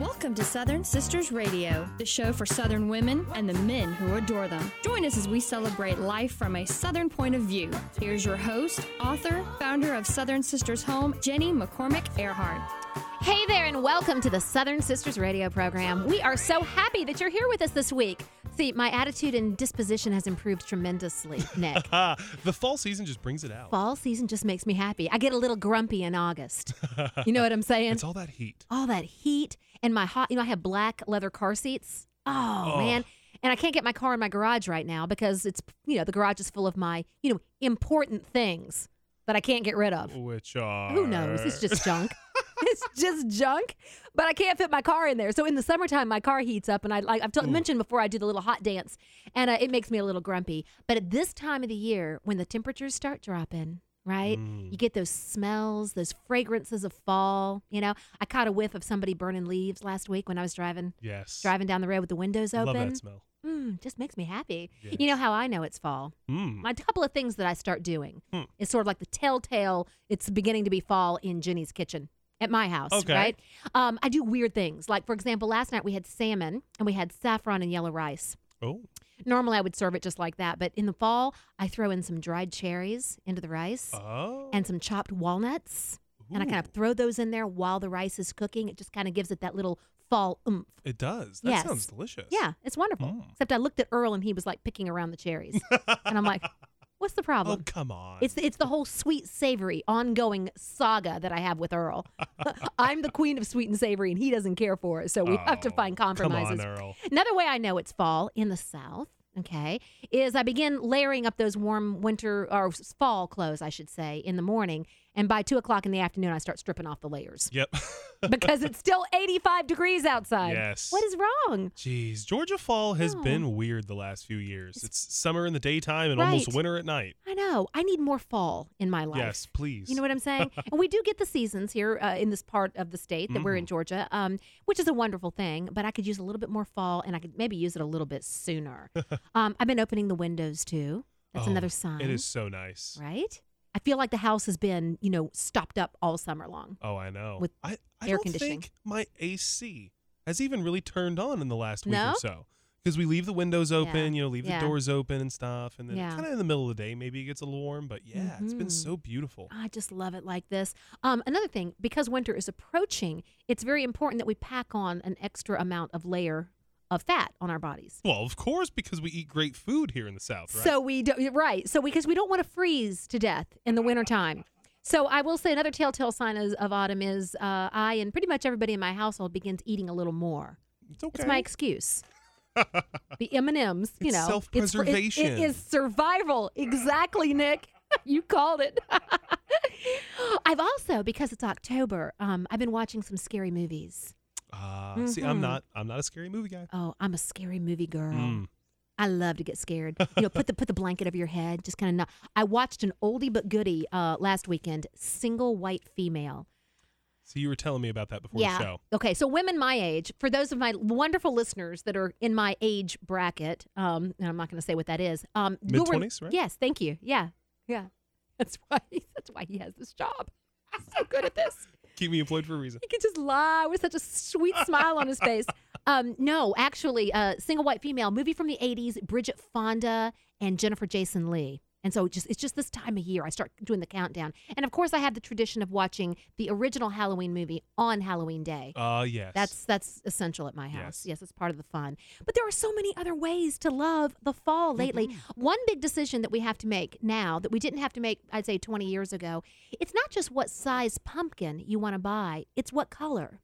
Welcome to Southern Sisters Radio, the show for Southern women and the men who adore them. Join us as we celebrate life from a Southern point of view. Here's your host, author, founder of Southern Sisters Home, Jenny McCormick Earhart. Hey there, and welcome to the Southern Sisters Radio program. We are so happy that you're here with us this week. See, my attitude and disposition has improved tremendously, Nick. The fall season just brings it out. Fall season just makes me happy. I get a little grumpy in August. You know what I'm saying? It's all that heat. All that heat. And my hot, I have black leather car seats. Oh, man. And I can't get my car in my garage right now because it's, the garage is full of my, important things that I can't get rid of. Which are? Who knows? It's just junk. It's just junk, but I can't fit my car in there. So in the summertime, my car heats up, and I've mentioned before I do the little hot dance, and it makes me a little grumpy. But at this time of the year, when the temperatures start dropping, right, you get those smells, those fragrances of fall. I caught a whiff of somebody burning leaves last week when I was driving. Yes, driving down the road with the windows open. Love that smell. Just makes me happy. Yes. You know how I know it's fall? A couple of things that I start doing. It's sort of like the telltale. It's beginning to be fall in Jenny's kitchen. At my house, okay. Right? I do weird things. Like, for example, last night we had salmon and we had saffron and yellow rice. Oh. Normally I would serve it just like that. But in the fall, I throw in some dried cherries into the rice and some chopped walnuts. Ooh. And I kind of throw those in there while the rice is cooking. It just kind of gives it that little fall oomph. It does. That sounds delicious. Yeah, it's wonderful. Except I looked at Earl and he was like picking around the cherries. And I'm like... What's the problem? Oh, come on. It's the whole sweet, savory, ongoing saga that I have with Earl. I'm the queen of sweet and savory, and he doesn't care for it, so we have to find compromises. Come on, Earl. Another way I know it's fall in the South, is I begin layering up those warm winter or fall clothes, I should say, in the morning, and by 2 o'clock in the afternoon, I start stripping off the layers. Yep. Because it's still 85 degrees outside. Yes. What is wrong? Jeez. Georgia fall has been weird the last few years. It's summer in the daytime and almost winter at night. I know. I need more fall in my life. Yes, please. You know what I'm saying? And we do get the seasons here in this part of the state that we're in, Georgia, which is a wonderful thing, but I could use a little bit more fall, and I could maybe use it a little bit sooner. I've been opening the windows, too. That's another sign. It is so nice. Right? I feel like the house has been, stopped up all summer long. Oh, I know. With air conditioning. I don't think my AC has even really turned on in the last week or so. Because we leave the windows open, leave the doors open and stuff. And then kind of in the middle of the day, maybe it gets a little warm. But it's been so beautiful. I just love it like this. Another thing, because winter is approaching, it's very important that we pack on an extra amount of layer of fat on our bodies. Well, of course, because we eat great food here in the South, right? So because we don't want to freeze to death in the wintertime. So I will say another telltale sign of autumn is I and pretty much everybody in my household begins eating a little more. It's okay. It's my excuse. The M&Ms, it's self-preservation. It is survival. Exactly, Nick. You called it. I've also, because it's October, I've been watching some scary movies. See, I'm not a scary movie guy. Oh, I'm a scary movie girl. I love to get scared. Put the blanket over your head. Just kind of not. I watched an oldie but goodie last weekend, Single White Female. So you were telling me about that before the show. Okay, so women my age, for those of my wonderful listeners that are in my age bracket, and I'm not going to say what that is. Mid-20s, right? Yes, thank you. Yeah. That's why he has this job. He's so good at this. Keep me employed for a reason. He can just lie with such a sweet smile on his face. No, actually, Single White Female, movie from the 80s, Bridget Fonda and Jennifer Jason Lee. And so it's just this time of year I start doing the countdown. And, of course, I have the tradition of watching the original Halloween movie on Halloween Day. Yes. That's essential at my house. Yes, it's part of the fun. But there are so many other ways to love the fall lately. Mm-hmm. One big decision that we have to make now that we didn't have to make, I'd say, 20 years ago, it's not just what size pumpkin you want to buy. It's what color.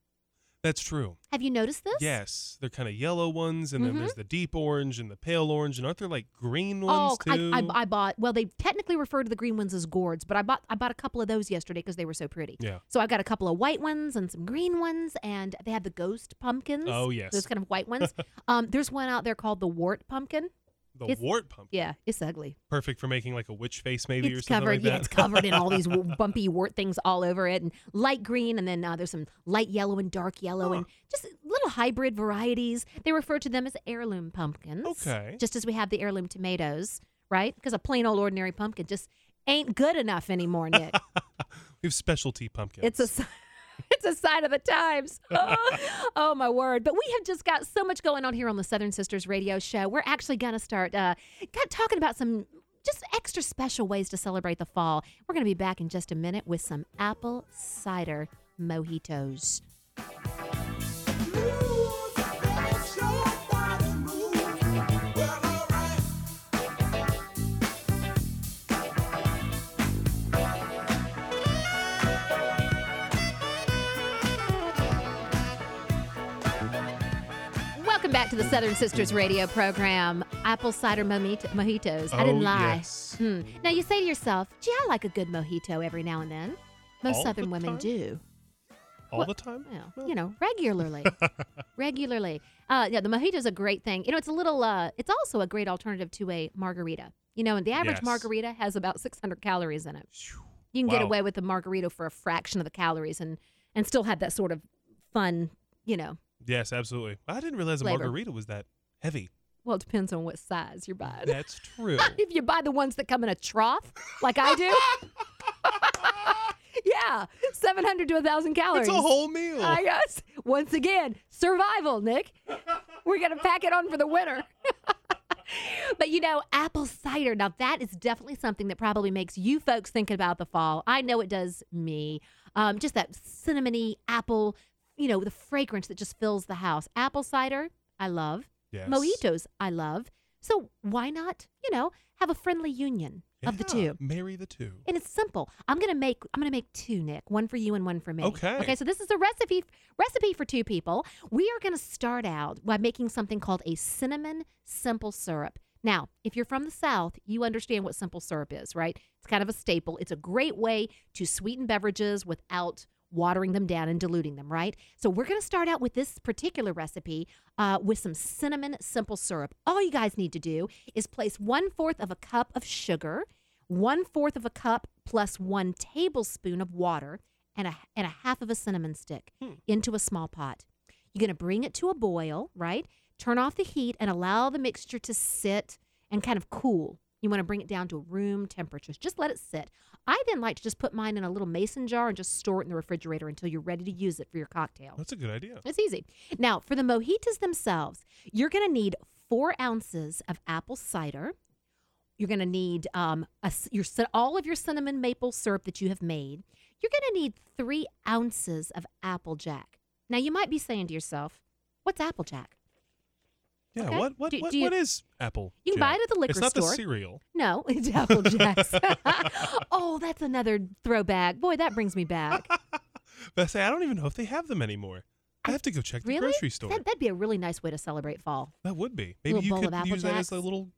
That's true. Have you noticed this? Yes. They're kind of yellow ones, and then there's the deep orange and the pale orange, and aren't there like green ones too? I bought, well, they technically refer to the green ones as gourds, but I bought a couple of those yesterday because they were so pretty. Yeah. So I got a couple of white ones and some green ones, and they have the ghost pumpkins. Oh, yes. Those kind of white ones. There's one out there called the wart pumpkin. Wart pumpkin? Yeah, it's ugly. Perfect for making like a witch face maybe or something like that. It's covered in all these bumpy wart things all over it, and light green, and then there's some light yellow and dark yellow and just little hybrid varieties. They refer to them as heirloom pumpkins. Okay. Just as we have the heirloom tomatoes. right? Because a plain old ordinary pumpkin just ain't good enough anymore, Nick. We have specialty pumpkins. It's a sign of the times. Oh, my word. But we have just got so much going on here on the Southern Sisters Radio Show. We're actually going to start talking about some just extra special ways to celebrate the fall. We're going to be back in just a minute with some apple cider mojitos. Back to the Southern Sisters Radio program, apple cider mojitos. I didn't lie. Yes. Now you say to yourself, gee, I like a good mojito every now and then. Most all Southern women do. The time? Well, you know, regularly. Yeah, the mojito's a great thing. You know, it's a little, it's also a great alternative to a margarita. You know, and the average margarita has about 600 calories in it. You can get away with a margarita for a fraction of the calories and still have that sort of fun, you know. Yes, absolutely. I didn't realize a margarita was that heavy. Well, it depends on what size you're buying. That's true. If you buy the ones that come in a trough, like I do, 700 to 1,000 calories. It's a whole meal. I guess. Once again, survival, Nick. We're going to pack it on for the winter. But, you know, apple cider, now that is definitely something that probably makes you folks think about the fall. I know it does me. Just that cinnamony apple, you know, the fragrance that just fills the house. Apple cider, I love. Yes. Mojitos, I love. So why not, you know, have a friendly union of the two? Marry the two. And it's simple. I'm gonna make two, Nick. One for you and one for me. Okay. So this is a recipe for two people. We are gonna start out by making something called a cinnamon simple syrup. Now, if you're from the South, you understand what simple syrup is, right? It's kind of a staple. It's a great way to sweeten beverages without watering them down and diluting them, right? So we're going to start out with this particular recipe with some cinnamon simple syrup. All you guys need to do is place 1/4 of a cup of sugar, 1/4 of a cup plus 1 tablespoon of water, and a half of a cinnamon stick into a small pot. You're going to bring it to a boil, right? Turn off the heat and allow the mixture to sit and kind of cool. You want to bring it down to room temperature. Just let it sit. I then like to just put mine in a little mason jar and just store it in the refrigerator until you're ready to use it for your cocktail. That's a good idea. It's easy. Now, for the mojitos themselves, you're going to need 4 ounces of apple cider. You're going to need all of your cinnamon maple syrup that you have made. You're going to need 3 ounces of Applejack. Now, you might be saying to yourself, what's Applejack? Yeah, okay. What is Apple? You can buy it at the liquor store. It's not the cereal. No, it's Apple Jacks. Oh, that's another throwback. Boy, that brings me back. But I don't even know if they have them anymore. I have to go check the grocery store. That'd be a really nice way to celebrate fall. That would be. Maybe you could use that as a little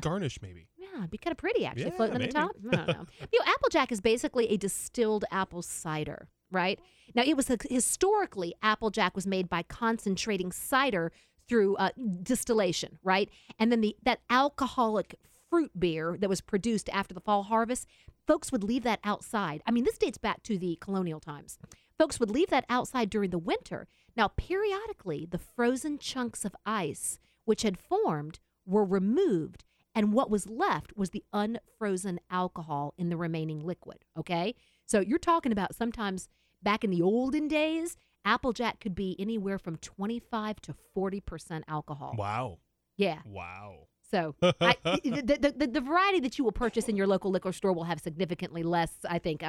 garnish maybe. Yeah, it'd be kind of pretty actually, floating on the top. I don't know. Applejack is basically a distilled apple cider, right? Now, it was historically, Applejack was made by concentrating cider through distillation, right? And then that alcoholic fruit beer that was produced after the fall harvest, folks would leave that outside. I mean, this dates back to the colonial times. Folks would leave that outside during the winter. Now, periodically, the frozen chunks of ice which had formed were removed, and what was left was the unfrozen alcohol in the remaining liquid, okay? So you're talking about sometimes back in the olden days, Applejack could be anywhere from 25 to 40% alcohol. Wow. Yeah. Wow. So the variety that you will purchase in your local liquor store will have significantly less, I think,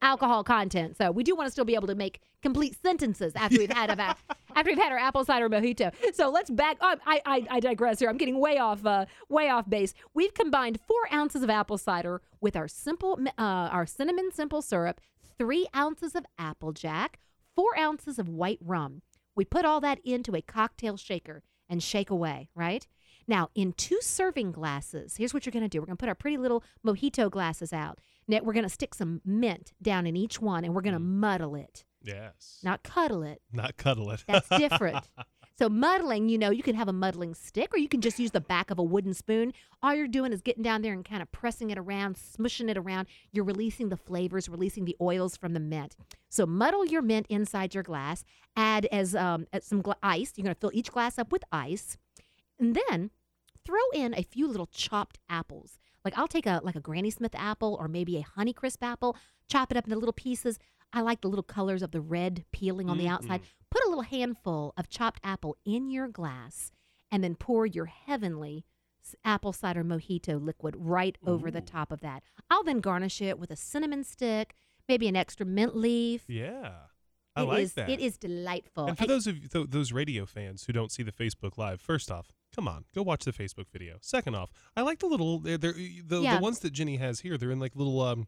alcohol content. So we do want to still be able to make complete sentences after we've had our apple cider mojito. So let's back up. I digress here. I'm getting way off base. We've combined 4 ounces of apple cider with our our cinnamon simple syrup, 3 ounces of Applejack, 4 ounces of white rum. We put all that into a cocktail shaker and shake away, right? Now, in 2 serving glasses, here's what you're going to do. We're going to put our pretty little mojito glasses out. Now, we're going to stick some mint down in each one, and we're going to muddle it. Yes. Not cuddle it. Not cuddle it. That's different. So muddling, you know, you can have a muddling stick, or you can just use the back of a wooden spoon. All you're doing is getting down there and kind of pressing it around, smushing it around. You're releasing the flavors, releasing the oils from the mint. So muddle your mint inside your glass. Add some ice. You're going to fill each glass up with ice. And then throw in a few little chopped apples. Like I'll take a Granny Smith apple or maybe a Honeycrisp apple, chop it up into little pieces. I like the little colors of the red peeling on the outside. Put a little handful of chopped apple in your glass and then pour your heavenly apple cider mojito liquid right over the top of that. I'll then garnish it with a cinnamon stick, maybe an extra mint leaf. Yeah. I like that. It is delightful. And for those of you, those radio fans who don't see the Facebook Live, first off, come on, go watch the Facebook video. Second off, I like the little, the ones that Jenny has here, they're in like little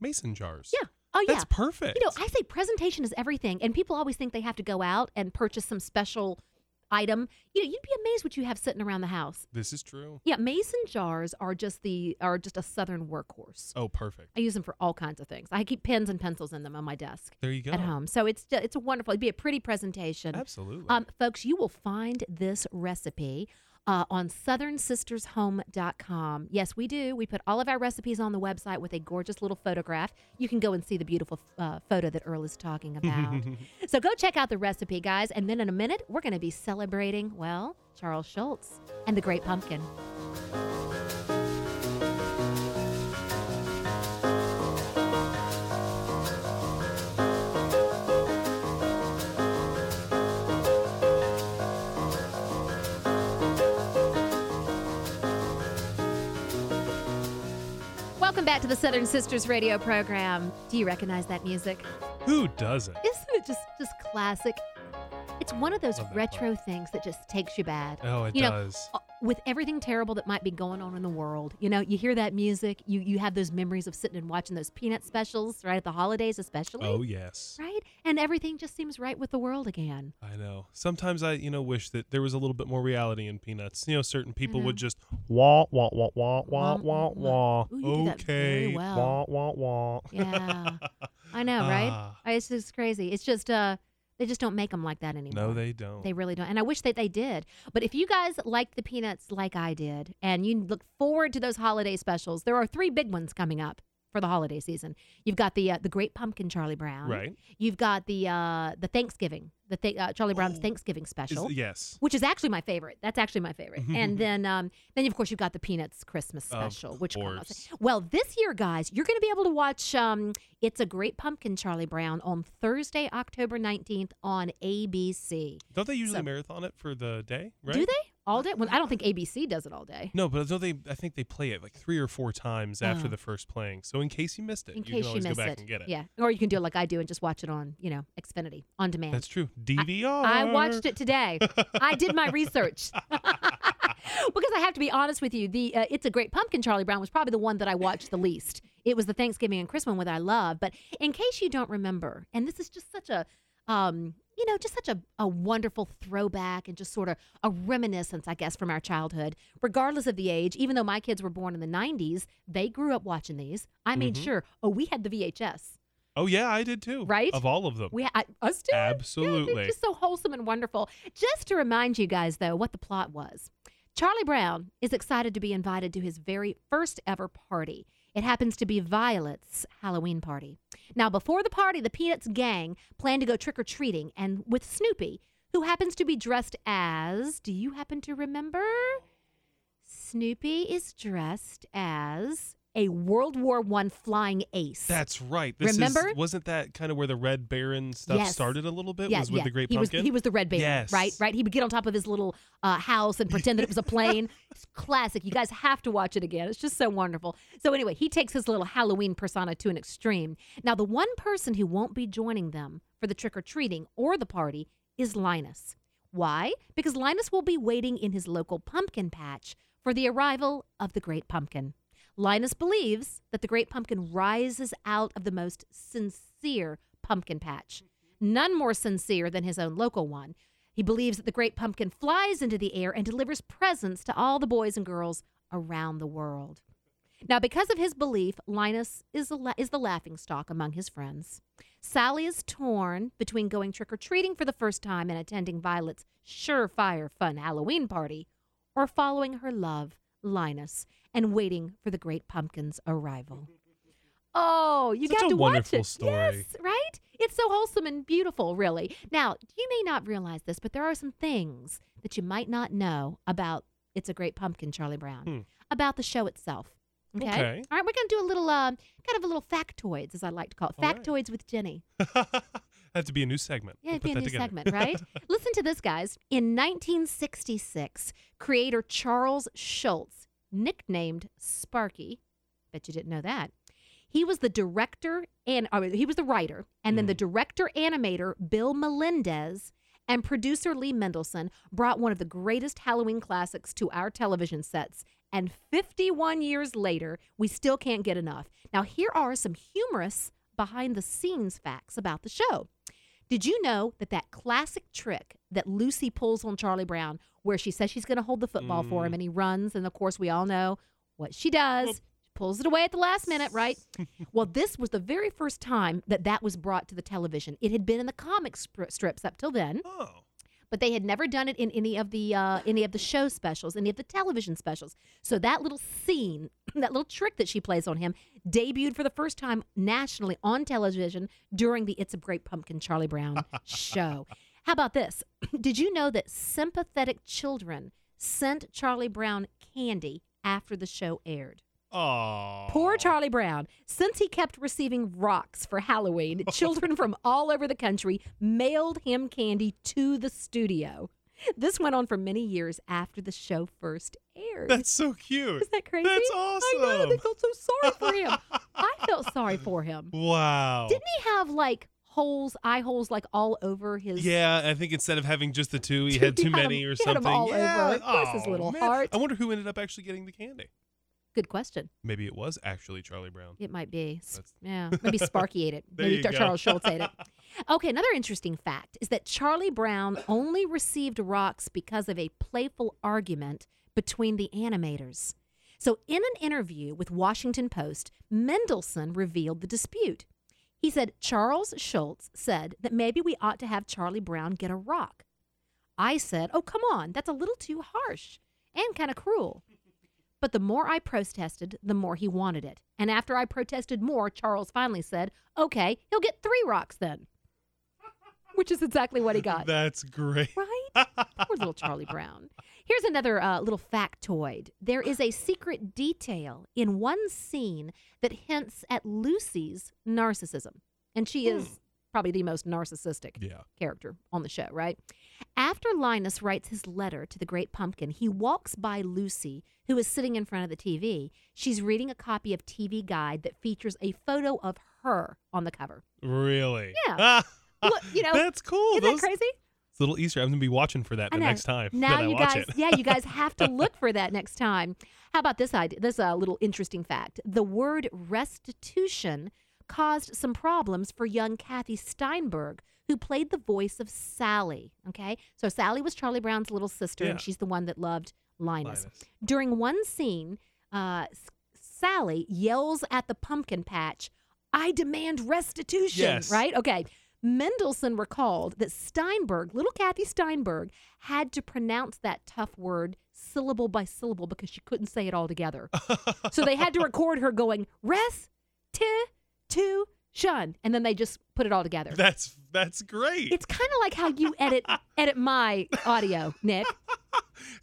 mason jars. Yeah. Oh, yeah. That's perfect. You know, I say presentation is everything, and people always think they have to go out and purchase some special item. You know, you'd be amazed what you have sitting around the house. This is true. Yeah, mason jars are just a Southern workhorse. Oh, perfect. I use them for all kinds of things. I keep pens and pencils in them on my desk. There you go. At home. So it's a wonderful, it'd be a pretty presentation. Absolutely. Folks, you will find this recipe on southernsistershome.com. Yes, we do. We put all of our recipes on the website with a gorgeous little photograph. You can go and see the beautiful photo that Earl is talking about. So go check out the recipe, guys. And then in a minute, we're going to be celebrating, well, Charles Schulz and the Great Pumpkin. Welcome back to the Southern Sisters Radio program. Do you recognize that music? Who doesn't? Isn't it just classic? It's one of those retro things that just takes you back. Oh, it does. With everything terrible that might be going on in the world, you know, you hear that music, you have those memories of sitting and watching those Peanuts specials, right, at the holidays especially. Oh, yes. Right? And everything just seems right with the world again. I know. Sometimes I, wish that there was a little bit more reality in Peanuts. You know, certain people would just wah, wah, wah, wah, wah, wah, wah. Ooh, you do that very well. Wah, wah, wah. Yeah. I know, right? It's just crazy. It's just... They just don't make them like that anymore. No, they don't. They really don't. And I wish that they did. But if you guys liked the Peanuts like I did, and you look forward to those holiday specials, there are three big ones coming up for the holiday season. You've got the Great Pumpkin, Charlie Brown. Right. You've got the Thanksgiving, Charlie Brown's Thanksgiving special. Yes. Which is actually my favorite. That's actually my favorite. And then of course, you've got the Peanuts Christmas special. Well, this year, guys, you're going to be able to watch It's a Great Pumpkin, Charlie Brown on Thursday, October 19th on ABC. Don't they usually marathon it for the day, right? Do they? All day? Well, I don't think ABC does it all day. No, but I think they play it like 3 or 4 times after the first playing. So in case you missed it, you can always go back and get it. Yeah, or you can do it like I do and just watch it on, Xfinity, on demand. That's true. DVR. I watched it today. I did my research. Because I have to be honest with you, the It's a Great Pumpkin, Charlie Brown was probably the one that I watched the least. It was the Thanksgiving and Christmas one that I love. But in case you don't remember, and this is just such a... a wonderful throwback and just sort of a reminiscence, I guess, from our childhood. Regardless of the age, even though my kids were born in the 90s, they grew up watching these. I made sure. Oh, we had the VHS. Oh, yeah, I did too. Right? Of all of them. Us too? Absolutely. Yeah, they're just so wholesome and wonderful. Just to remind you guys, though, what the plot was. Charlie Brown is excited to be invited to his very first ever party. It happens to be Violet's Halloween party. Now, before the party, the Peanuts gang plan to go trick-or-treating and with Snoopy, who happens to be dressed as... Do you happen to remember? Snoopy is dressed as a World War I flying ace. That's right. Wasn't that kind of where the Red Baron stuff started a little bit? Yeah, was with the Great Pumpkin? He was the Red Baron, right? Right. He would get on top of his little house and pretend that it was a plane. It's classic. You guys have to watch it again. It's just so wonderful. So anyway, he takes his little Halloween persona to an extreme. Now, the one person who won't be joining them for the trick-or-treating or the party is Linus. Why? Because Linus will be waiting in his local pumpkin patch for the arrival of the Great Pumpkin. Linus believes that the Great Pumpkin rises out of the most sincere pumpkin patch. None more sincere than his own local one. He believes that the Great Pumpkin flies into the air and delivers presents to all the boys and girls around the world. Now, because of his belief, Linus is the laughingstock among his friends. Sally is torn between going trick-or-treating for the first time and attending Violet's surefire fun Halloween party or following her love, Linus, and waiting for the Great Pumpkin's arrival. Oh, you got to watch it. Such a wonderful story. Yes, right? It's so wholesome and beautiful, really. Now, you may not realize this, but there are some things that you might not know about It's a Great Pumpkin, Charlie Brown, about the show itself. Okay. All right, we're going to do a little, kind of a little factoids, as I like to call it. Factoids with Jenny. That'd to be a new segment. Yeah, it'd be a new segment, right? Listen to this, guys. In 1966, creator Charles Schulz, nicknamed Sparky, bet you didn't know that. He was the director and he was the writer, and then the director animator Bill Melendez and producer Lee Mendelson brought one of the greatest Halloween classics to our television sets. And 51 years later, we still can't get enough. Now, here are some humorous behind-the-scenes facts about the show. Did you know that that classic trick that Lucy pulls on Charlie Brown, where she says she's going to hold the football for him, and he runs, and of course, we all know what she does. She pulls it away at the last minute, right? Well, this was the very first time that that was brought to the television. It had been in the comic strips up till then. Oh. But they had never done it in any of the show specials, any of the television specials. So that little scene, that little trick that she plays on him, debuted for the first time nationally on television during the It's a Great Pumpkin Charlie Brown show. How about this? Did you know that sympathetic children sent Charlie Brown candy after the show aired? Aww. Poor Charlie Brown. Since he kept receiving rocks for Halloween, children from all over the country mailed him candy to the studio. This went on for many years after the show first aired. That's so cute. Isn't that crazy? That's awesome. I know. They felt so sorry for him. I felt sorry for him. Wow. Didn't he have like holes, eye holes, like all over his... Yeah, I think instead of having just the two, he had too many or something. He had them all over. Bless his little heart. I wonder who ended up actually getting the candy. Good question. Maybe it was actually Charlie Brown. It might be. Yeah. Maybe Sparky ate it. Maybe Charles Schulz ate it. Okay, another interesting fact is that Charlie Brown only received rocks because of a playful argument between the animators. So in an interview with Washington Post, Mendelson revealed the dispute. He said, Charles Schulz said that maybe we ought to have Charlie Brown get a rock. I said, oh, come on, that's a little too harsh and kind of cruel. But the more I protested, the more he wanted it. And after I protested more, Charles finally said, okay, he'll get 3 rocks then. Which is exactly what he got. That's great. Right? Poor little Charlie Brown. Here's another little factoid. There is a secret detail in one scene that hints at Lucy's narcissism. And she is probably the most narcissistic character on the show, right? After Linus writes his letter to the Great Pumpkin, he walks by Lucy, who is sitting in front of the TV. She's reading a copy of TV Guide that features a photo of her on the cover. Really? Yeah. Look, you know, that's cool. Isn't that crazy? It's a little Easter. I'm going to be watching for that the next time. Now you guys, you guys have to look for that next time. How about this idea? This little interesting fact. The word restitution caused some problems for young Kathy Steinberg, who played the voice of Sally, okay? So Sally was Charlie Brown's little sister, and she's the one that loved Linus. During one scene, Sally yells at the pumpkin patch, I demand restitution, right? Okay. Mendelson recalled that Steinberg, little Kathy Steinberg, had to pronounce that tough word syllable by syllable because she couldn't say it all together. So they had to record her going, rest-to-shun, and then they just put it all together. That's great. It's kind of like how you edit my audio, Nick.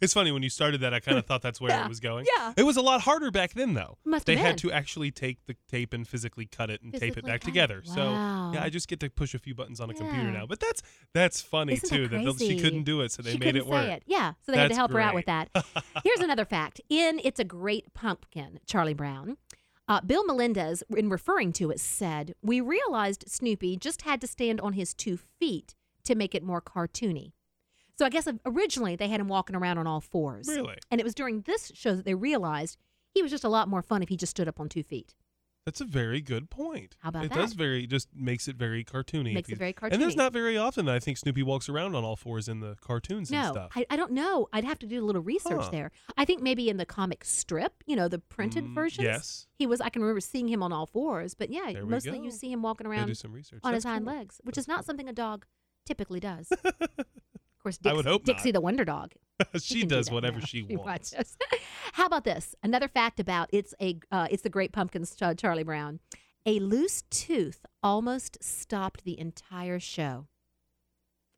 It's funny, when you started that, I kind of thought that's where it was going. Yeah. It was a lot harder back then, though. They had to actually take the tape and physically cut it and tape it back together. Wow. So, I just get to push a few buttons on a computer now. But that's funny, too, that she couldn't do it, so they made it work. Say it. Yeah, so they had to help her out with that. Here's another fact. In It's a Great Pumpkin, Charlie Brown, Bill Melendez, in referring to it, said, we realized Snoopy just had to stand on his 2 feet to make it more cartoony. So I guess originally they had him walking around on all fours. Really? And it was during this show that they realized he was just a lot more fun if he just stood up on 2 feet. That's a very good point. How about that? It does makes it very cartoony. Makes it very cartoony. And there's not very often that I think Snoopy walks around on all fours in the cartoons and stuff. No, I don't know. I'd have to do a little research there. I think maybe in the comic strip, the printed versions. Yes. I can remember seeing him on all fours, but mostly you see him walking around on his hind legs, which is not something a dog typically does. Of course, I would hope Dixie not. The Wonder Dog. she does do whatever she wants. How about this? Another fact about It's the Great Pumpkin, Charlie Brown. A loose tooth almost stopped the entire show.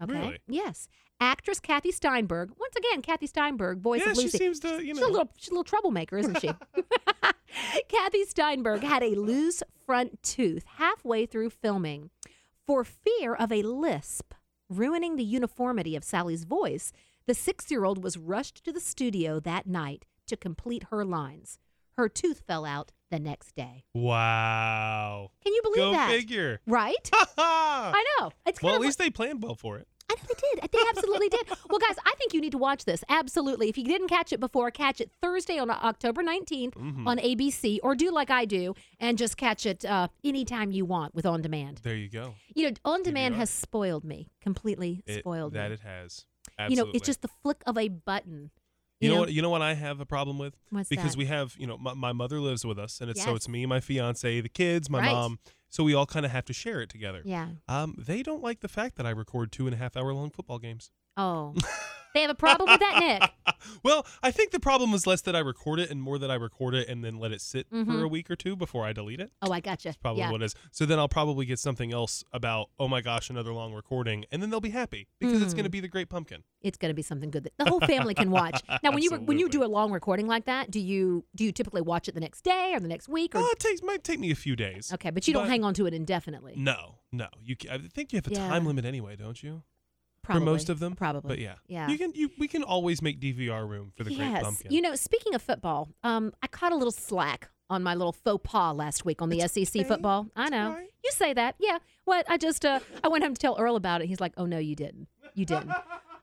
Okay. Really? Yes. Actress Kathy Steinberg, once again, Kathy Steinberg, voice of Lucy. She seems to, you know. She's a little troublemaker, isn't she? Kathy Steinberg had a loose front tooth halfway through filming. For fear of a lisp ruining the uniformity of Sally's voice, the 6-year-old was rushed to the studio that night to complete her lines. Her tooth fell out the next day. Wow. Can you believe that? Go figure. Right? I know. It's kind of at least they planned well for it. I know they did. They absolutely did. Well, guys, I think you need to watch this. Absolutely. If you didn't catch it before, catch it Thursday on October 19th on ABC, or do like I do and just catch it anytime you want with On Demand. There you go. You know, On Demand has spoiled me. Completely spoiled me. That it has. Absolutely. You know, it's just the flick of a button. You know what I have a problem with? What's that? We have, my mother lives with us, and it's so it's me, my fiance, the kids, my mom. So we all kind of have to share it together. Yeah. They don't like the fact that I record 2.5-hour-long football games. Oh. They have a problem with that, Nick? Well, I think the problem was less that I record it and more that I record it and then let it sit for a week or two before I delete it. Oh, I gotcha. That's probably what it is. So then I'll probably get something else about, oh my gosh, another long recording. And then they'll be happy because it's going to be The Great Pumpkin. It's going to be something good that the whole family can watch. Now, when you do a long recording like that, do you typically watch it the next day or the next week? Or? Oh, it might take me a few days. Okay, but you don't hang on to it indefinitely. No. I think you have a time limit anyway, don't you? Probably. For most of them? Probably. But yeah. We can always make DVR room for the Great Pumpkin. Yes. You know, speaking of football, I caught a little slack on my little faux pas last week on the SEC football. I know. Right. You say that. Yeah. What? I just, I went home to tell Earl about it. He's like, oh, no, you didn't. You didn't.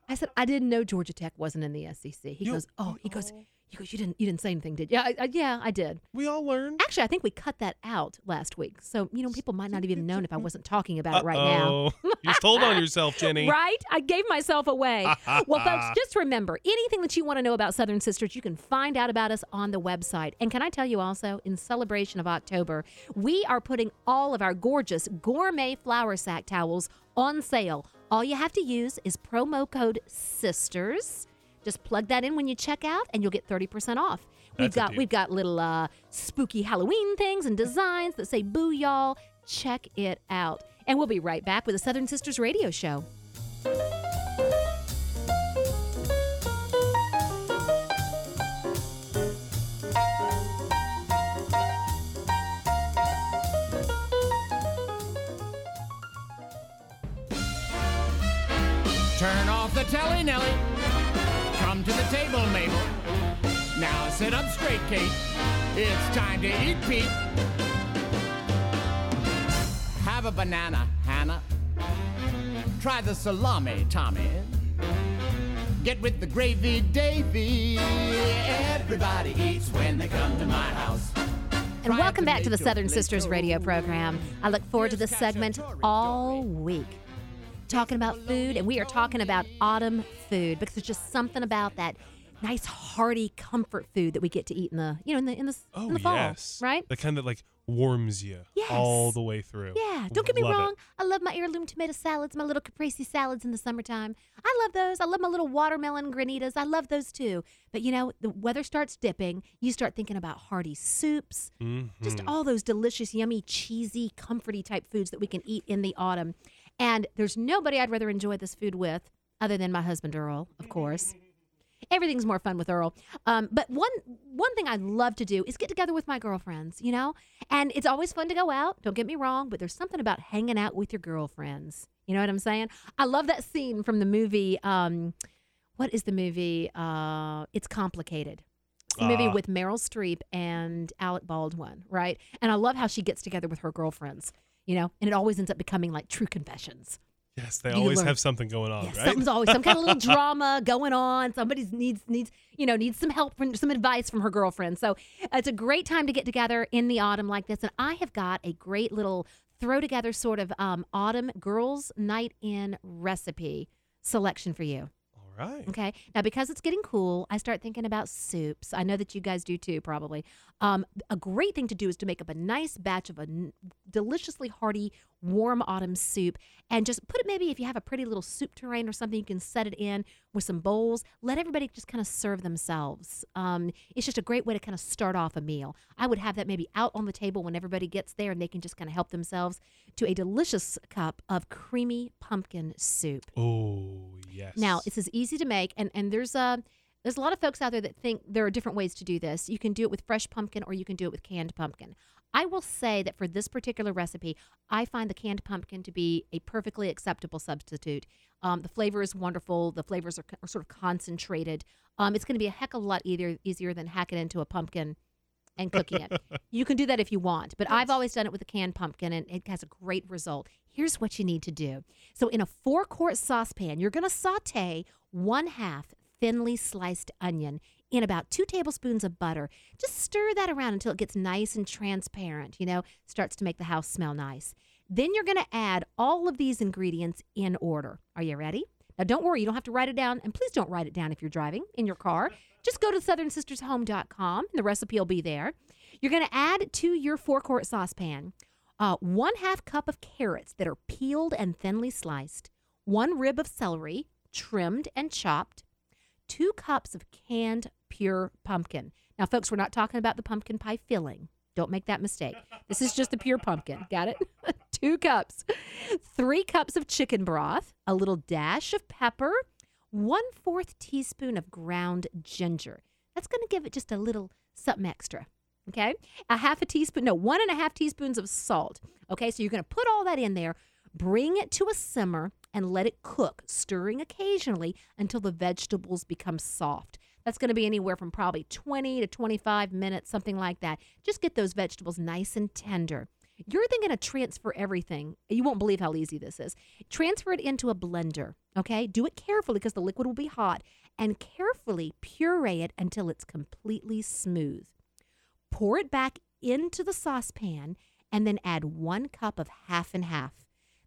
I said, I didn't know Georgia Tech wasn't in the SEC. He goes, you didn't say anything, did you? Yeah, I did. We all learned. Actually, I think we cut that out last week. So, people might not have even known if I wasn't talking about it right now. You told on yourself, Jenny. Right? I gave myself away. Well, folks, just remember, anything that you want to know about Southern Sisters, you can find out about us on the website. And can I tell you also, in celebration of October, we are putting all of our gorgeous gourmet flour sack towels on sale. All you have to use is promo code SISTERS. Just plug that in when you check out, and you'll get 30% off. We've got little spooky Halloween things and designs that say "Boo, y'all!" Check it out, and we'll be right back with the Southern Sisters Radio Show. Turn off the telly, Nelly. Come to the table, Mabel. Now sit up straight, Kate. It's time to eat, Pete. Have a banana, Hannah. Try the salami, Tommy. Get with the gravy, Davy. Everybody eats when they come to my house. And welcome back to the Southern Sisters Radio program. I look forward to this segment all week. Talking about food, and we are talking about autumn food because there's just something about that nice hearty comfort food that we get to eat in the fall, right? That kind of like warms you all the way through. Yeah, don't get me wrong. I love my heirloom tomato salads, my little caprese salads in the summertime. I love those. I love my little watermelon granitas. I love those too. But the weather starts dipping. You start thinking about hearty soups, just all those delicious, yummy, cheesy, comforty type foods that we can eat in the autumn. And there's nobody I'd rather enjoy this food with other than my husband, Earl, of course. Everything's more fun with Earl. But one thing I love to do is get together with my girlfriends, And it's always fun to go out, don't get me wrong, but there's something about hanging out with your girlfriends. You know what I'm saying? I love that scene from the movie, what is the movie? It's Complicated. It's a movie with Meryl Streep and Alec Baldwin, right? And I love how she gets together with her girlfriends. And it always ends up becoming like True Confessions. Yes, they always have something going on, right? Something's always some kind of little drama going on. Somebody needs some help, some advice from her girlfriend. So it's a great time to get together in the autumn like this. And I have got a great little throw together sort of autumn girls' night in recipe selection for you. Right. Okay. Now, because it's getting cool, I start thinking about soups. I know that you guys do too, probably. A great thing to do is to make up a nice batch of a deliciously hearty warm autumn soup, and just put it, maybe if you have a pretty little soup tureen or something, you can set it in with some bowls. Let everybody just kind of serve themselves. It's just a great way to kind of start off a meal. I would have that maybe out on the table when everybody gets there, and they can just kind of help themselves to a delicious cup of creamy pumpkin soup. Oh, yes. Now, it's as easy to make, and there's a lot of folks out there that think there are different ways to do this. You can do it with fresh pumpkin, or you can do it with canned pumpkin. I will say that for this particular recipe, I find the canned pumpkin to be a perfectly acceptable substitute. The flavor is wonderful. The flavors are sort of concentrated. It's going to be a heck of a lot easier than hacking into a pumpkin and cooking it. You can do that if you want, but I've always done it with a canned pumpkin, and it has a great result. Here's what you need to do. So in a 4-quart saucepan, you're going to saute 1/2 thinly sliced onion in about 2 tablespoons of butter. Just stir that around until it gets nice and transparent, starts to make the house smell nice. Then you're going to add all of these ingredients in order. Are you ready? Now, don't worry, you don't have to write it down, and please don't write it down if you're driving in your car. Just go to SouthernSistersHome.com, and the recipe will be there. You're going to add to your 4-quart saucepan 1/2 cup of carrots that are peeled and thinly sliced, 1 rib of celery, trimmed and chopped, 2 cups of canned pure pumpkin. Now, folks, we're not talking about the pumpkin pie filling. Don't make that mistake. This is just the pure pumpkin. Got it? 2 cups. 3 cups of chicken broth, a little dash of pepper, 1/4 teaspoon of ground ginger. That's going to give it just a little something extra. Okay? 1 1/2 teaspoons of salt. Okay? So you're going to put all that in there, bring it to a simmer, and let it cook, stirring occasionally until the vegetables become soft. That's going to be anywhere from probably 20 to 25 minutes, something like that. Just get those vegetables nice and tender. You're then going to transfer everything. You won't believe how easy this is. Transfer it into a blender, okay? Do it carefully because the liquid will be hot, and carefully puree it until it's completely smooth. Pour it back into the saucepan and then add 1 cup of 1/2 and 1/2.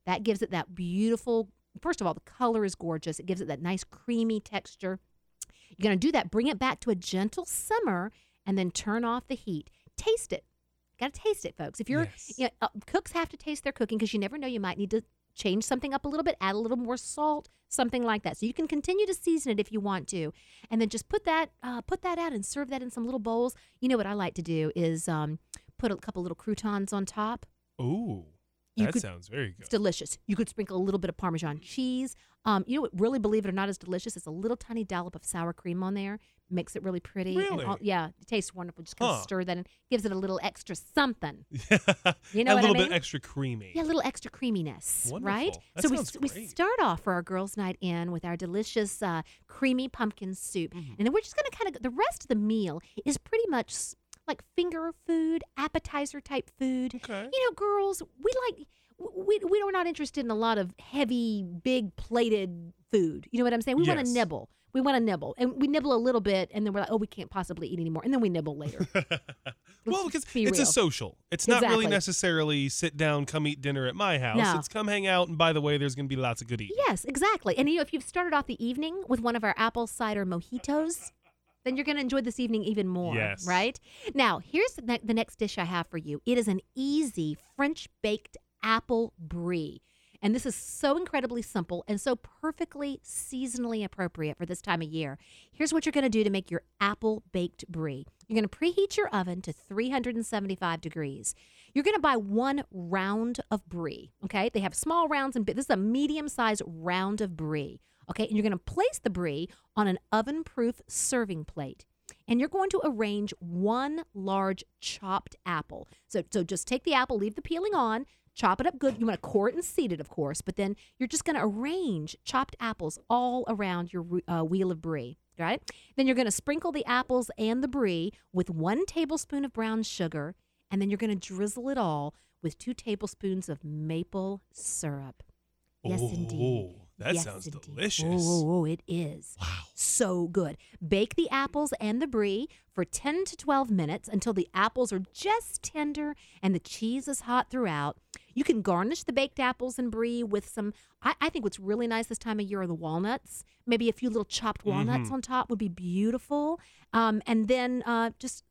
That gives it that beautiful, first of all, the color is gorgeous. It gives it that nice creamy texture. You're going to do that. Bring it back to a gentle simmer and then turn off the heat. Taste it. Got to taste it, folks. If you're cooks have to taste their cooking because you never know. You might need to change something up a little bit, add a little more salt, something like that. So you can continue to season it if you want to. And then just put that out and serve that in some little bowls. You know what I like to do is put a couple little croutons on top. Ooh. Sounds very good. It's delicious. You could sprinkle a little bit of Parmesan cheese. You know what, really, believe it or not, is delicious. It's a little tiny dollop of sour cream on there. Makes it really pretty. Really? And it tastes wonderful. Just kind of stir that in. Gives it a little extra something. A little bit extra creamy. Yeah, a little extra creaminess. Wonderful. Right? That so we start off for our girls' night in with our delicious creamy pumpkin soup. Mm-hmm. And then we're just going to the rest of the meal is pretty much like finger food, appetizer type food. Okay. Girls, we're not interested in a lot of heavy, big plated food. You know what I'm saying? We want to nibble. We want to nibble. And we nibble a little bit, and then we're like, oh, we can't possibly eat anymore. And then we nibble later. Well, because it's a social. It's not really necessarily sit down, come eat dinner at my house. No. It's come hang out, and by the way, there's going to be lots of good eating. Yes, exactly. And if you've started off the evening with one of our apple cider mojitos, then you're going to enjoy this evening even more, right? Now, here's the next dish I have for you. It is an easy French-baked apple brie. And this is so incredibly simple and so perfectly seasonally appropriate for this time of year. Here's what you're going to do to make your apple-baked brie. You're going to preheat your oven to 375 degrees. You're going to buy 1 round of brie, okay? They have small rounds, and this is a medium-sized round of brie. Okay, and you're going to place the brie on an oven-proof serving plate. And you're going to arrange 1 large chopped apple. So just take the apple, leave the peeling on, chop it up good. You want to core it and seed it, of course. But then you're just going to arrange chopped apples all around your wheel of brie, right? Then you're going to sprinkle the apples and the brie with 1 tablespoon of brown sugar. And then you're going to drizzle it all with 2 tablespoons of maple syrup. Yes, indeed. That sounds delicious. Oh, it is. Wow. So good. Bake the apples and the brie for 10 to 12 minutes until the apples are just tender and the cheese is hot throughout. You can garnish the baked apples and brie with some, I think what's really nice this time of year are the walnuts. Maybe a few little chopped walnuts on top would be beautiful. And then just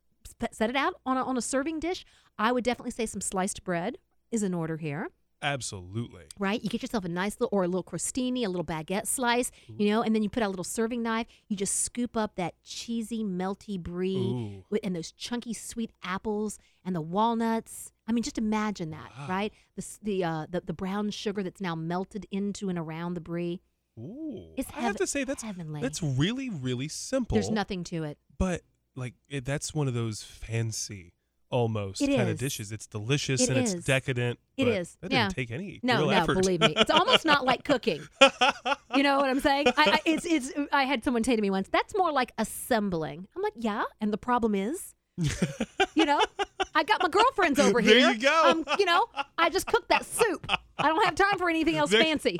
set it out on a serving dish. I would definitely say some sliced bread is in order here. Absolutely. Right? You get yourself a nice little, or a little crostini, a little baguette slice, Ooh. You know, and then you put out a little serving knife. You just scoop up that cheesy, melty brie and those chunky, sweet apples and the walnuts. I mean, just imagine that, wow. right? The brown sugar that's now melted into and around the brie. Ooh. It's I have to say that's heavenly. That's really, really simple. There's nothing to it. But, like, that's one of those fancy almost it kind is. Of dishes. It's delicious it and is. It's decadent. It is. That yeah. didn't take any real effort. Believe me. It's almost not like cooking. You know what I'm saying? I had someone say to me once, that's more like assembling. I'm like, yeah, and the problem is, you know, I got my girlfriends over here. There you go. You know, I just cooked that soup. I don't have time for anything else fancy.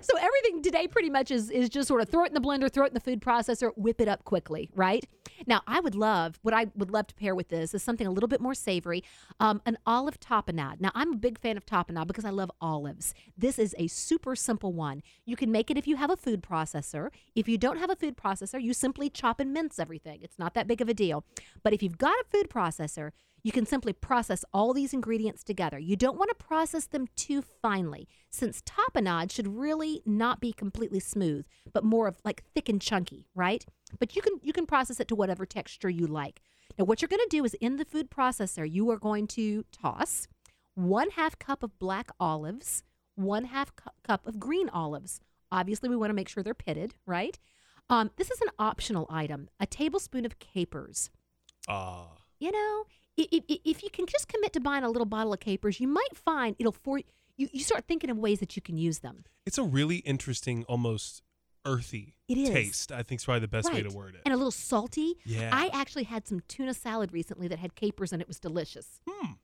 So everything today pretty much is just sort of throw it in the blender, throw it in the food processor, whip it up quickly, right? Now, what I would love to pair with this is something a little bit more savory, an olive tapenade. Now, I'm a big fan of tapenade because I love olives. This is a super simple one. You can make it if you have a food processor. If you don't have a food processor, you simply chop and mince everything. It's not that big of a deal. But if you've got a food processor, you can simply process all these ingredients together. You don't want to process them too finely, since tapenade should really not be completely smooth, but more of like thick and chunky, right? But you can process it to whatever texture you like. Now, what you're going to do is in the food processor, you are going to toss 1/2 cup of black olives, 1/2 cup of green olives. Obviously, we want to make sure they're pitted, right? This is an optional item, a tablespoon of capers. You know, if you can just commit to buying a little bottle of capers, you might find you start thinking of ways that you can use them. It's a really interesting, almost earthy taste. I think is probably the best way to word it. And a little salty. Yeah. I actually had some tuna salad recently that had capers and it was delicious.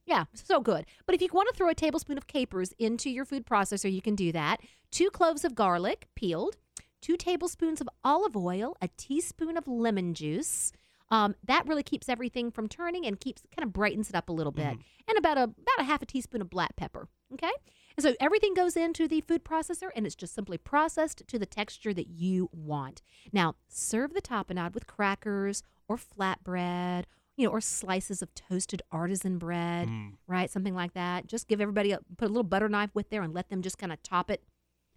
Yeah, so good. But if you want to throw a tablespoon of capers into your food processor, you can do that. 2 cloves of garlic peeled, 2 tablespoons of olive oil, a teaspoon of lemon juice. That really keeps everything from turning and brightens it up a little bit. And about a 1/2 teaspoon of black pepper, okay? And so everything goes into the food processor, and it's just simply processed to the texture that you want. Now, serve the tapenade with crackers or flatbread, you know, or slices of toasted artisan bread, right? Something like that. Just give everybody put a little butter knife with there and let them just kind of top it,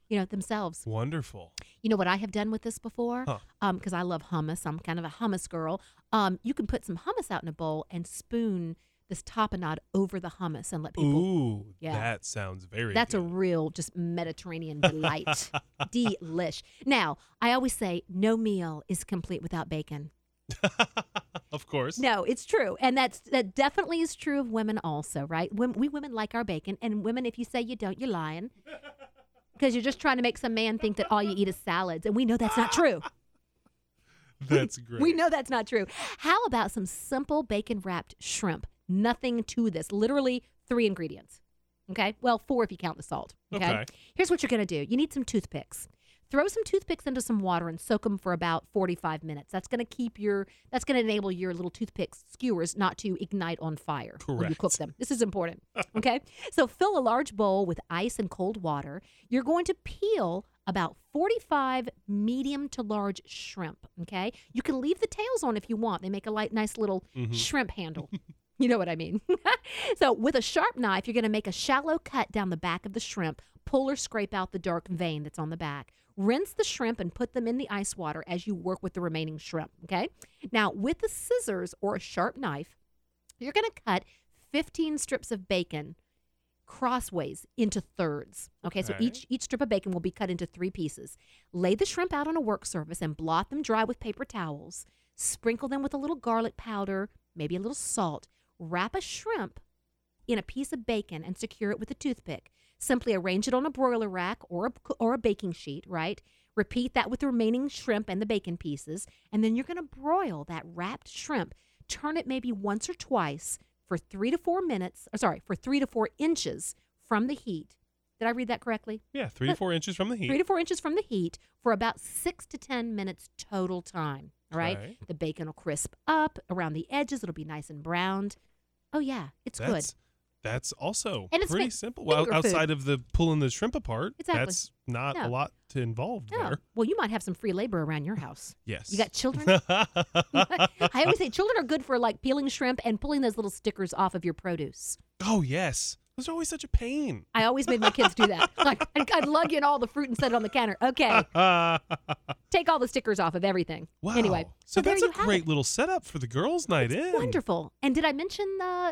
you know, themselves. Wonderful. You know what I have done with this before? Because I love hummus. I'm kind of a hummus girl. You can put some hummus out in a bowl and spoon this tapenade over the hummus and let people. Ooh, yeah. That sounds very good. That's a real just Mediterranean delight. Delish. Now, I always say no meal is complete without bacon. Of course. No, it's true. And that definitely is true of women also, right? We women like our bacon. And women, if you say you don't, you're lying. Because you're just trying to make some man think that all you eat is salads. And we know that's not true. That's great. We know that's not true. How about some simple bacon-wrapped shrimp? Nothing to this. Literally 3 ingredients. Okay? Well, 4 if you count the salt. Okay? Here's what you're going to do. You need some toothpicks. Throw some toothpicks into some water and soak them for about 45 minutes. That's going to enable your little toothpick skewers not to ignite on fire when you cook them. This is important. Okay? So fill a large bowl with ice and cold water. You're going to peel about 45 medium to large shrimp. Okay? You can leave the tails on if you want. They make a nice little shrimp handle. You know what I mean. So with a sharp knife, you're going to make a shallow cut down the back of the shrimp. Pull or scrape out the dark vein that's on the back. Rinse the shrimp and put them in the ice water as you work with the remaining shrimp, okay? Now, with the scissors or a sharp knife, you're going to cut 15 strips of bacon crossways into thirds, okay? So each strip of bacon will be cut into 3 pieces. Lay the shrimp out on a work surface and blot them dry with paper towels. Sprinkle them with a little garlic powder, maybe a little salt. Wrap a shrimp in a piece of bacon and secure it with a toothpick. Simply arrange it on a broiler rack or a baking sheet, right? Repeat that with the remaining shrimp and the bacon pieces, and then you're going to broil that wrapped shrimp. Turn it maybe once or twice for 3 to 4 inches from the heat. Did I read that correctly? Yeah, 3 to 4 inches from the heat. 3 to 4 inches from the heat for about 6 to 10 minutes total time, right? The bacon will crisp up around the edges. It'll be nice and browned. Oh, yeah, that's good. That's also pretty simple. Well, outside of the pulling the shrimp apart, that's not a lot to involve there. Well, you might have some free labor around your house. Yes. You got children? I always say children are good for like peeling shrimp and pulling those little stickers off of your produce. Oh, yes. Those are always such a pain. I always made my kids do that. Like, I'd lug in all the fruit and set it on the counter. Okay. Take all the stickers off of everything. Wow. Anyway. So that's a great little setup for the girls' night in. Wonderful. And did I mention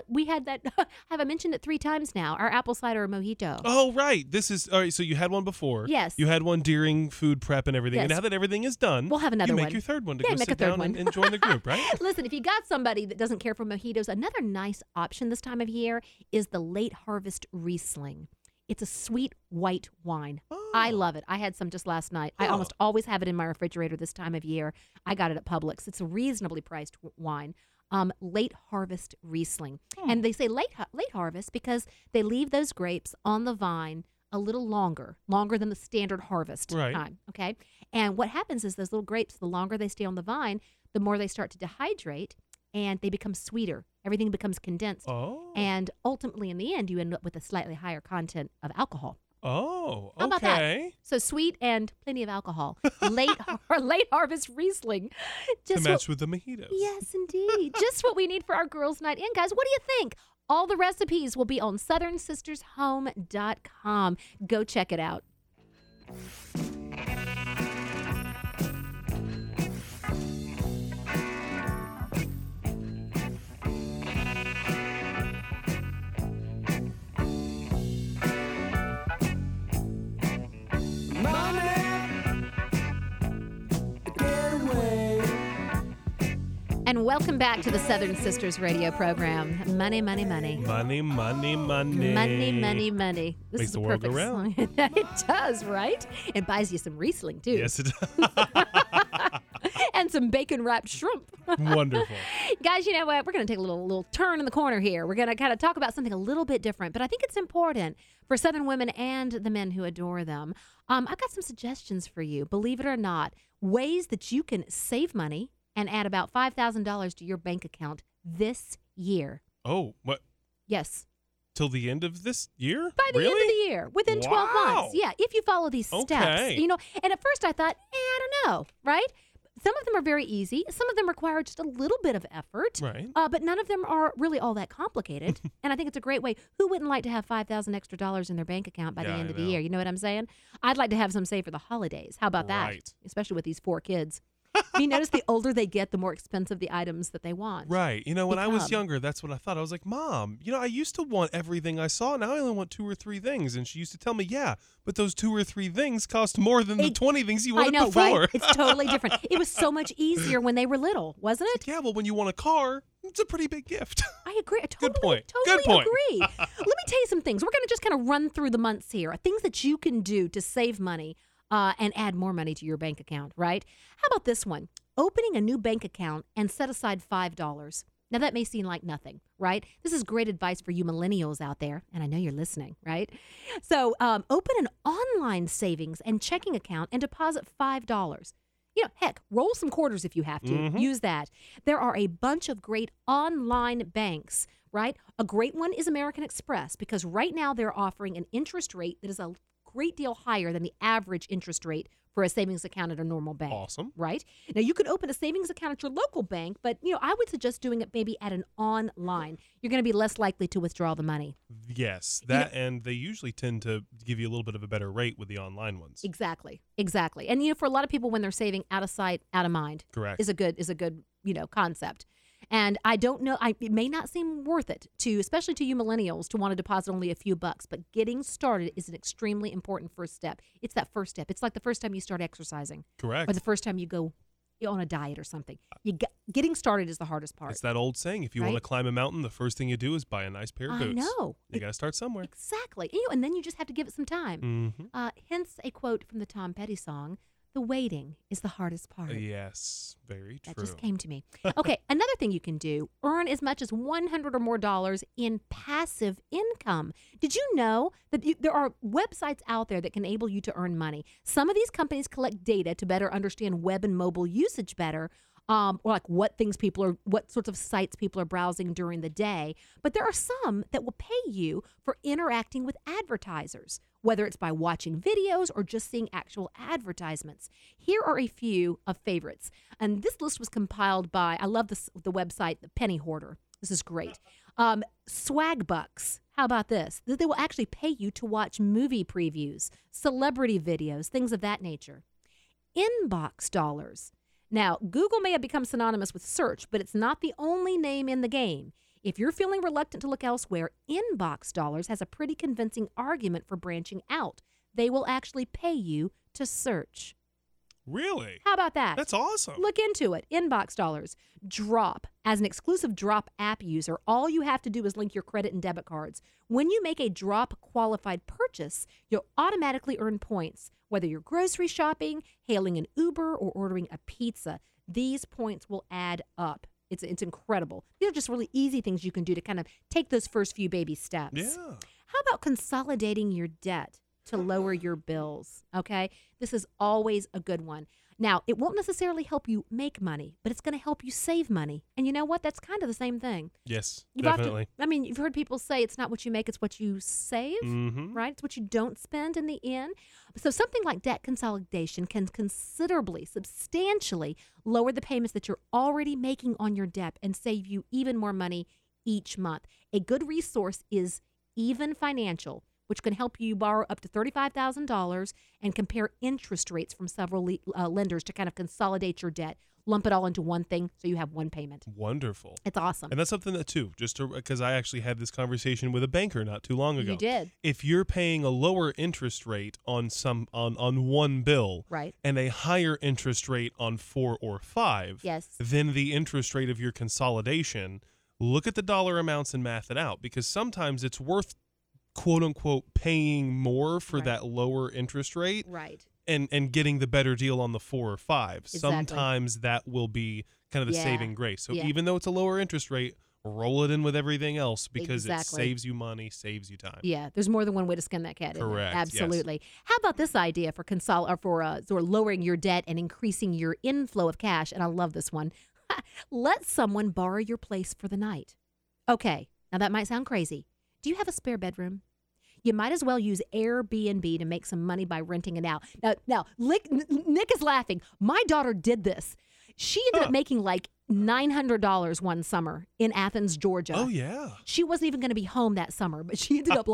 we had that? Have I mentioned it 3 times now? Our apple cider mojito. Oh, right. This is, all right, so you had one before. Yes. You had one during food prep and everything. Yes. And now that everything is done, we'll have another one. You make your third one to go sit down and join the group, right? Listen, if you got somebody that doesn't care for mojitos, another nice option this time of year is the late harvest Riesling. It's a sweet white wine. Oh. I love it. I had some just last night. Oh. I almost always have it in my refrigerator this time of year. I got it at Publix. It's a reasonably priced wine. Late harvest Riesling. Oh. And they say late harvest because they leave those grapes on the vine a little longer than the standard harvest time. Okay. And what happens is those little grapes, the longer they stay on the vine, the more they start to dehydrate and they become sweeter. Everything becomes condensed. Oh. And ultimately, in the end, you end up with a slightly higher content of alcohol. Oh, okay. How about that? So sweet and plenty of alcohol. Late harvest Riesling. Just to match with the mojitos. Yes, indeed. Just what we need for our girls' night in, guys. What do you think? All the recipes will be on SouthernSistersHome.com. Go check it out. And welcome back to the Southern Sisters Radio program. Money, money, money. Money, money, money. Money, money, money. This makes is the world go round. It does, right? It buys you some Riesling, too. Yes, it does. And some bacon-wrapped shrimp. Wonderful. Guys, you know what? We're going to take a little turn in the corner here. We're going to kind of talk about something a little bit different, but I think it's important for Southern women and the men who adore them. I've got some suggestions for you, believe it or not, ways that you can save money and add about $5,000 to your bank account this year. Oh, what? Yes. Till the end of this year? By the end of the year. Within 12 months. Yeah, if you follow these steps. You know, and at first I thought, I don't know, right? Some of them are very easy. Some of them require just a little bit of effort. Right. But none of them are really all that complicated. And I think it's a great way. Who wouldn't like to have $5,000 extra in their bank account by the end of the year? You know what I'm saying? I'd like to have some saved for the holidays. How about that? Especially with these 4 kids. You notice the older they get, the more expensive the items that they want. Right. You know, when I was younger, that's what I thought. I was like, Mom, you know, I used to want everything I saw. Now I only want 2 or 3 things. And she used to tell me, yeah, but those 2 or 3 things cost more than the 20 things you wanted before. I know, right? It's totally different. It was so much easier when they were little, wasn't it? Yeah, well, when you want a car, it's a pretty big gift. I agree. I totally, Good point. Agree. Let me tell you some things. We're going to just kind of run through the months here. Things that you can do to save money. And add more money to your bank account, right? How about this one? Opening a new bank account and set aside $5. Now, that may seem like nothing, right? This is great advice for you millennials out there, and I know you're listening, right? So open an online savings and checking account and deposit $5. You know, heck, roll some quarters if you have to. Mm-hmm. Use that. There are a bunch of great online banks, right? A great one is American Express because right now they're offering an interest rate that is a great deal higher than the average interest rate for a savings account at a normal bank. Awesome. Right? Now, you could open a savings account at your local bank, but, you know, I would suggest doing it maybe at an online. You're going to be less likely to withdraw the money. Yes. That, you know, and they usually tend to give you a little bit of a better rate with the online ones. Exactly. Exactly. And, you know, for a lot of people, when they're saving out of sight, out of mind. Correct. Is a good, you know, concept. And I don't know, it may not seem worth it to, especially to you millennials, to want to deposit only a few bucks. But getting started is an extremely important first step. It's that first step. It's like the first time you start exercising. Correct. Or the first time you go on a diet or something. Getting started is the hardest part. It's that old saying, if you want to climb a mountain, the first thing you do is buy a nice pair of boots. I know. You got to start somewhere. Exactly. And then you just have to give it some time. Mm-hmm. Hence a quote from the Tom Petty song, "The waiting is the hardest part." Yes, very true. That just came to me. Okay, another thing you can do, earn as much as $100 or more in passive income. Did you know that there are websites out there that can enable you to earn money? Some of these companies collect data to better understand web and mobile usage better, or like what sorts of sites people are browsing during the day. But there are some that will pay you for interacting with advertisers, whether it's by watching videos or just seeing actual advertisements. Here are a few of favorites. And this list was compiled by, I love the website, The Penny Hoarder. This is great. Swag bucks. How about this? They will actually pay you to watch movie previews, celebrity videos, things of that nature. Inbox dollars. Now, Google may have become synonymous with search, but it's not the only name in the game. If you're feeling reluctant to look elsewhere, Inbox Dollars has a pretty convincing argument for branching out. They will actually pay you to search. Really? How about that? That's awesome. Look into it. Inbox Dollars. Drop. As an exclusive Drop app user, all you have to do is link your credit and debit cards. When you make a Drop qualified purchase, you'll automatically earn points. Whether you're grocery shopping, hailing an Uber, or ordering a pizza, these points will add up. It's incredible. These are just really easy things you can do to kind of take those first few baby steps. Yeah. How about consolidating your debt to lower your bills? Okay, this is always a good one. Now, it won't necessarily help you make money, but it's going to help you save money. And you know what? That's kind of the same thing. Yes, definitely. You've heard people say it's not what you make, it's what you save, right? It's what you don't spend in the end. So something like debt consolidation can considerably, substantially lower the payments that you're already making on your debt and save you even more money each month. A good resource is Even Financial, which can help you borrow up to $35,000 and compare interest rates from several lenders to kind of consolidate your debt, lump it all into one thing so you have one payment. Wonderful. It's awesome. And that's something that, too, just because I actually had this conversation with a banker not too long ago. You did. If you're paying a lower interest rate on one bill, right, and a higher interest rate on 4 or 5, yes, then the interest rate of your consolidation, look at the dollar amounts and math it out, because sometimes it's worth quote-unquote paying more for right, that lower interest rate, right, and getting the better deal on the 4 or 5. Exactly. Sometimes that will be kind of the saving grace. So even though it's a lower interest rate, roll it in with everything else because it saves you money, saves you time. Yeah, there's more than one way to skin that cat. Correct. Absolutely. Yes. How about this idea for lowering your debt and increasing your inflow of cash? And I love this one. Let someone borrow your place for the night. Okay, now that might sound crazy. Do you have a spare bedroom? You might as well use Airbnb to make some money by renting it out. Now, Nick is laughing. My daughter did this. She ended up making like $900 one summer in Athens, Georgia. Oh, yeah. She wasn't even going to be home that summer, but she ended up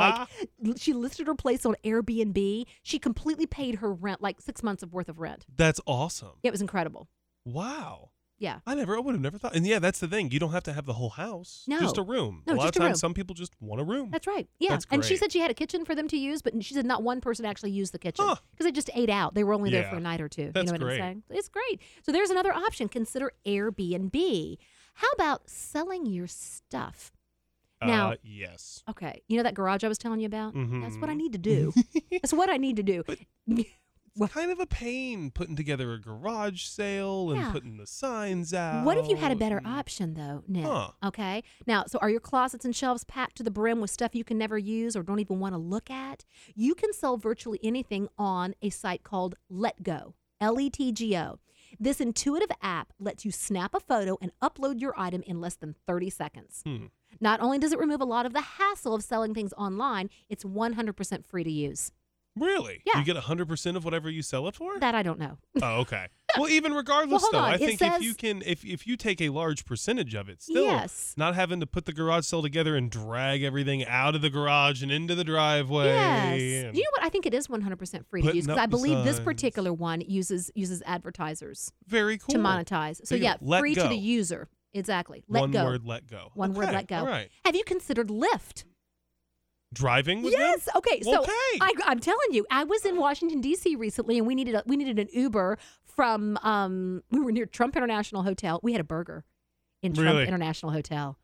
she listed her place on Airbnb. She completely paid her rent, like 6 months worth of rent. That's awesome. It was incredible. Wow. Yeah. I would have never thought. And yeah, that's the thing. You don't have to have the whole house. No. Just a room. No, a lot of times some people just want a room. That's right. Yeah. That's great. And she said she had a kitchen for them to use, but she said not one person actually used the kitchen because they just ate out. They were only there for a night or two. That's great. I'm saying? It's great. So there's another option. Consider Airbnb. How about selling your stuff? Now, yes. Okay. You know that garage I was telling you about? Mm-hmm. That's what I need to do. That's what I need to do. But it's kind of a pain putting together a garage sale and putting the signs out. What if you had a better option, though, Nick? Okay. Now, so are your closets and shelves packed to the brim with stuff you can never use or don't even want to look at? You can sell virtually anything on a site called Letgo, Letgo. This intuitive app lets you snap a photo and upload your item in less than 30 seconds. Not only does it remove a lot of the hassle of selling things online, it's 100% free to use. Really? Yeah. You get 100% of whatever you sell it for? That I don't know. Oh, okay. Well, even regardless, I think if you can, if you take a large percentage of it, still not having to put the garage sale together and drag everything out of the garage and into the driveway. Yes. You know what? I think it is 100% free to use because I believe this particular one uses advertisers. Very cool. To monetize. So yeah, free to the user. Exactly. One word, let go. All right. Have you considered Lyft? Driving with them? Okay. So I'm telling you, I was in Washington, D.C. recently, and we needed an Uber from, we were near Trump International Hotel. We had a burger in Trump International Hotel.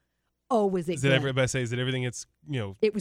Oh, was it good? Is it everything it's, you know. It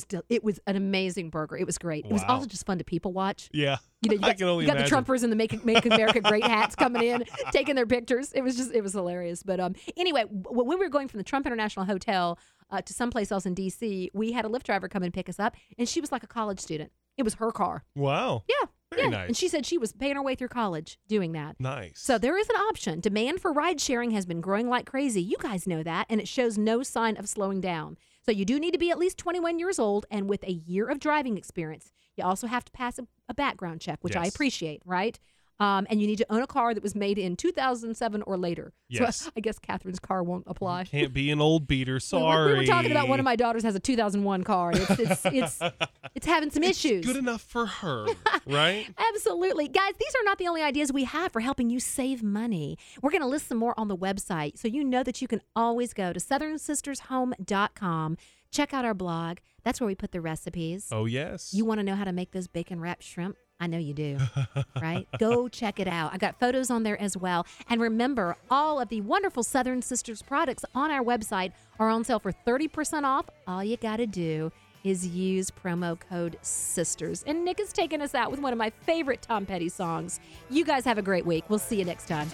was an amazing burger. It was great. Wow. It was also just fun to people watch. Yeah. You got the Trumpers and the Make America Great hats coming in, taking their pictures. It was hilarious. But anyway, when we were going from the Trump International Hotel to someplace else in D.C., we had a Lyft driver come and pick us up, and she was like a college student. It was her car. Wow. Yeah. Very nice. And she said she was paying her way through college doing that. Nice. So there is an option. Demand for ride sharing has been growing like crazy. You guys know that, and it shows no sign of slowing down. So you do need to be at least 21 years old and with a year of driving experience. You also have to pass a background check, which I appreciate, right? And you need to own a car that was made in 2007 or later. Yes. So I guess Catherine's car won't apply. You can't be an old beater. Sorry. We were talking about one of my daughters has a 2001 car. It's having some issues. Good enough for her, right? Absolutely. Guys, these are not the only ideas we have for helping you save money. We're going to list some more on the website, so you know that you can always go to SouthernSistersHome.com. Check out our blog. That's where we put the recipes. Oh, yes. You want to know how to make those bacon-wrapped shrimp? I know you do, right? Go check it out. I've got photos on there as well. And remember, all of the wonderful Southern Sisters products on our website are on sale for 30% off. All you got to do is use promo code SISTERS. And Nick is taking us out with one of my favorite Tom Petty songs. You guys have a great week. We'll see you next time.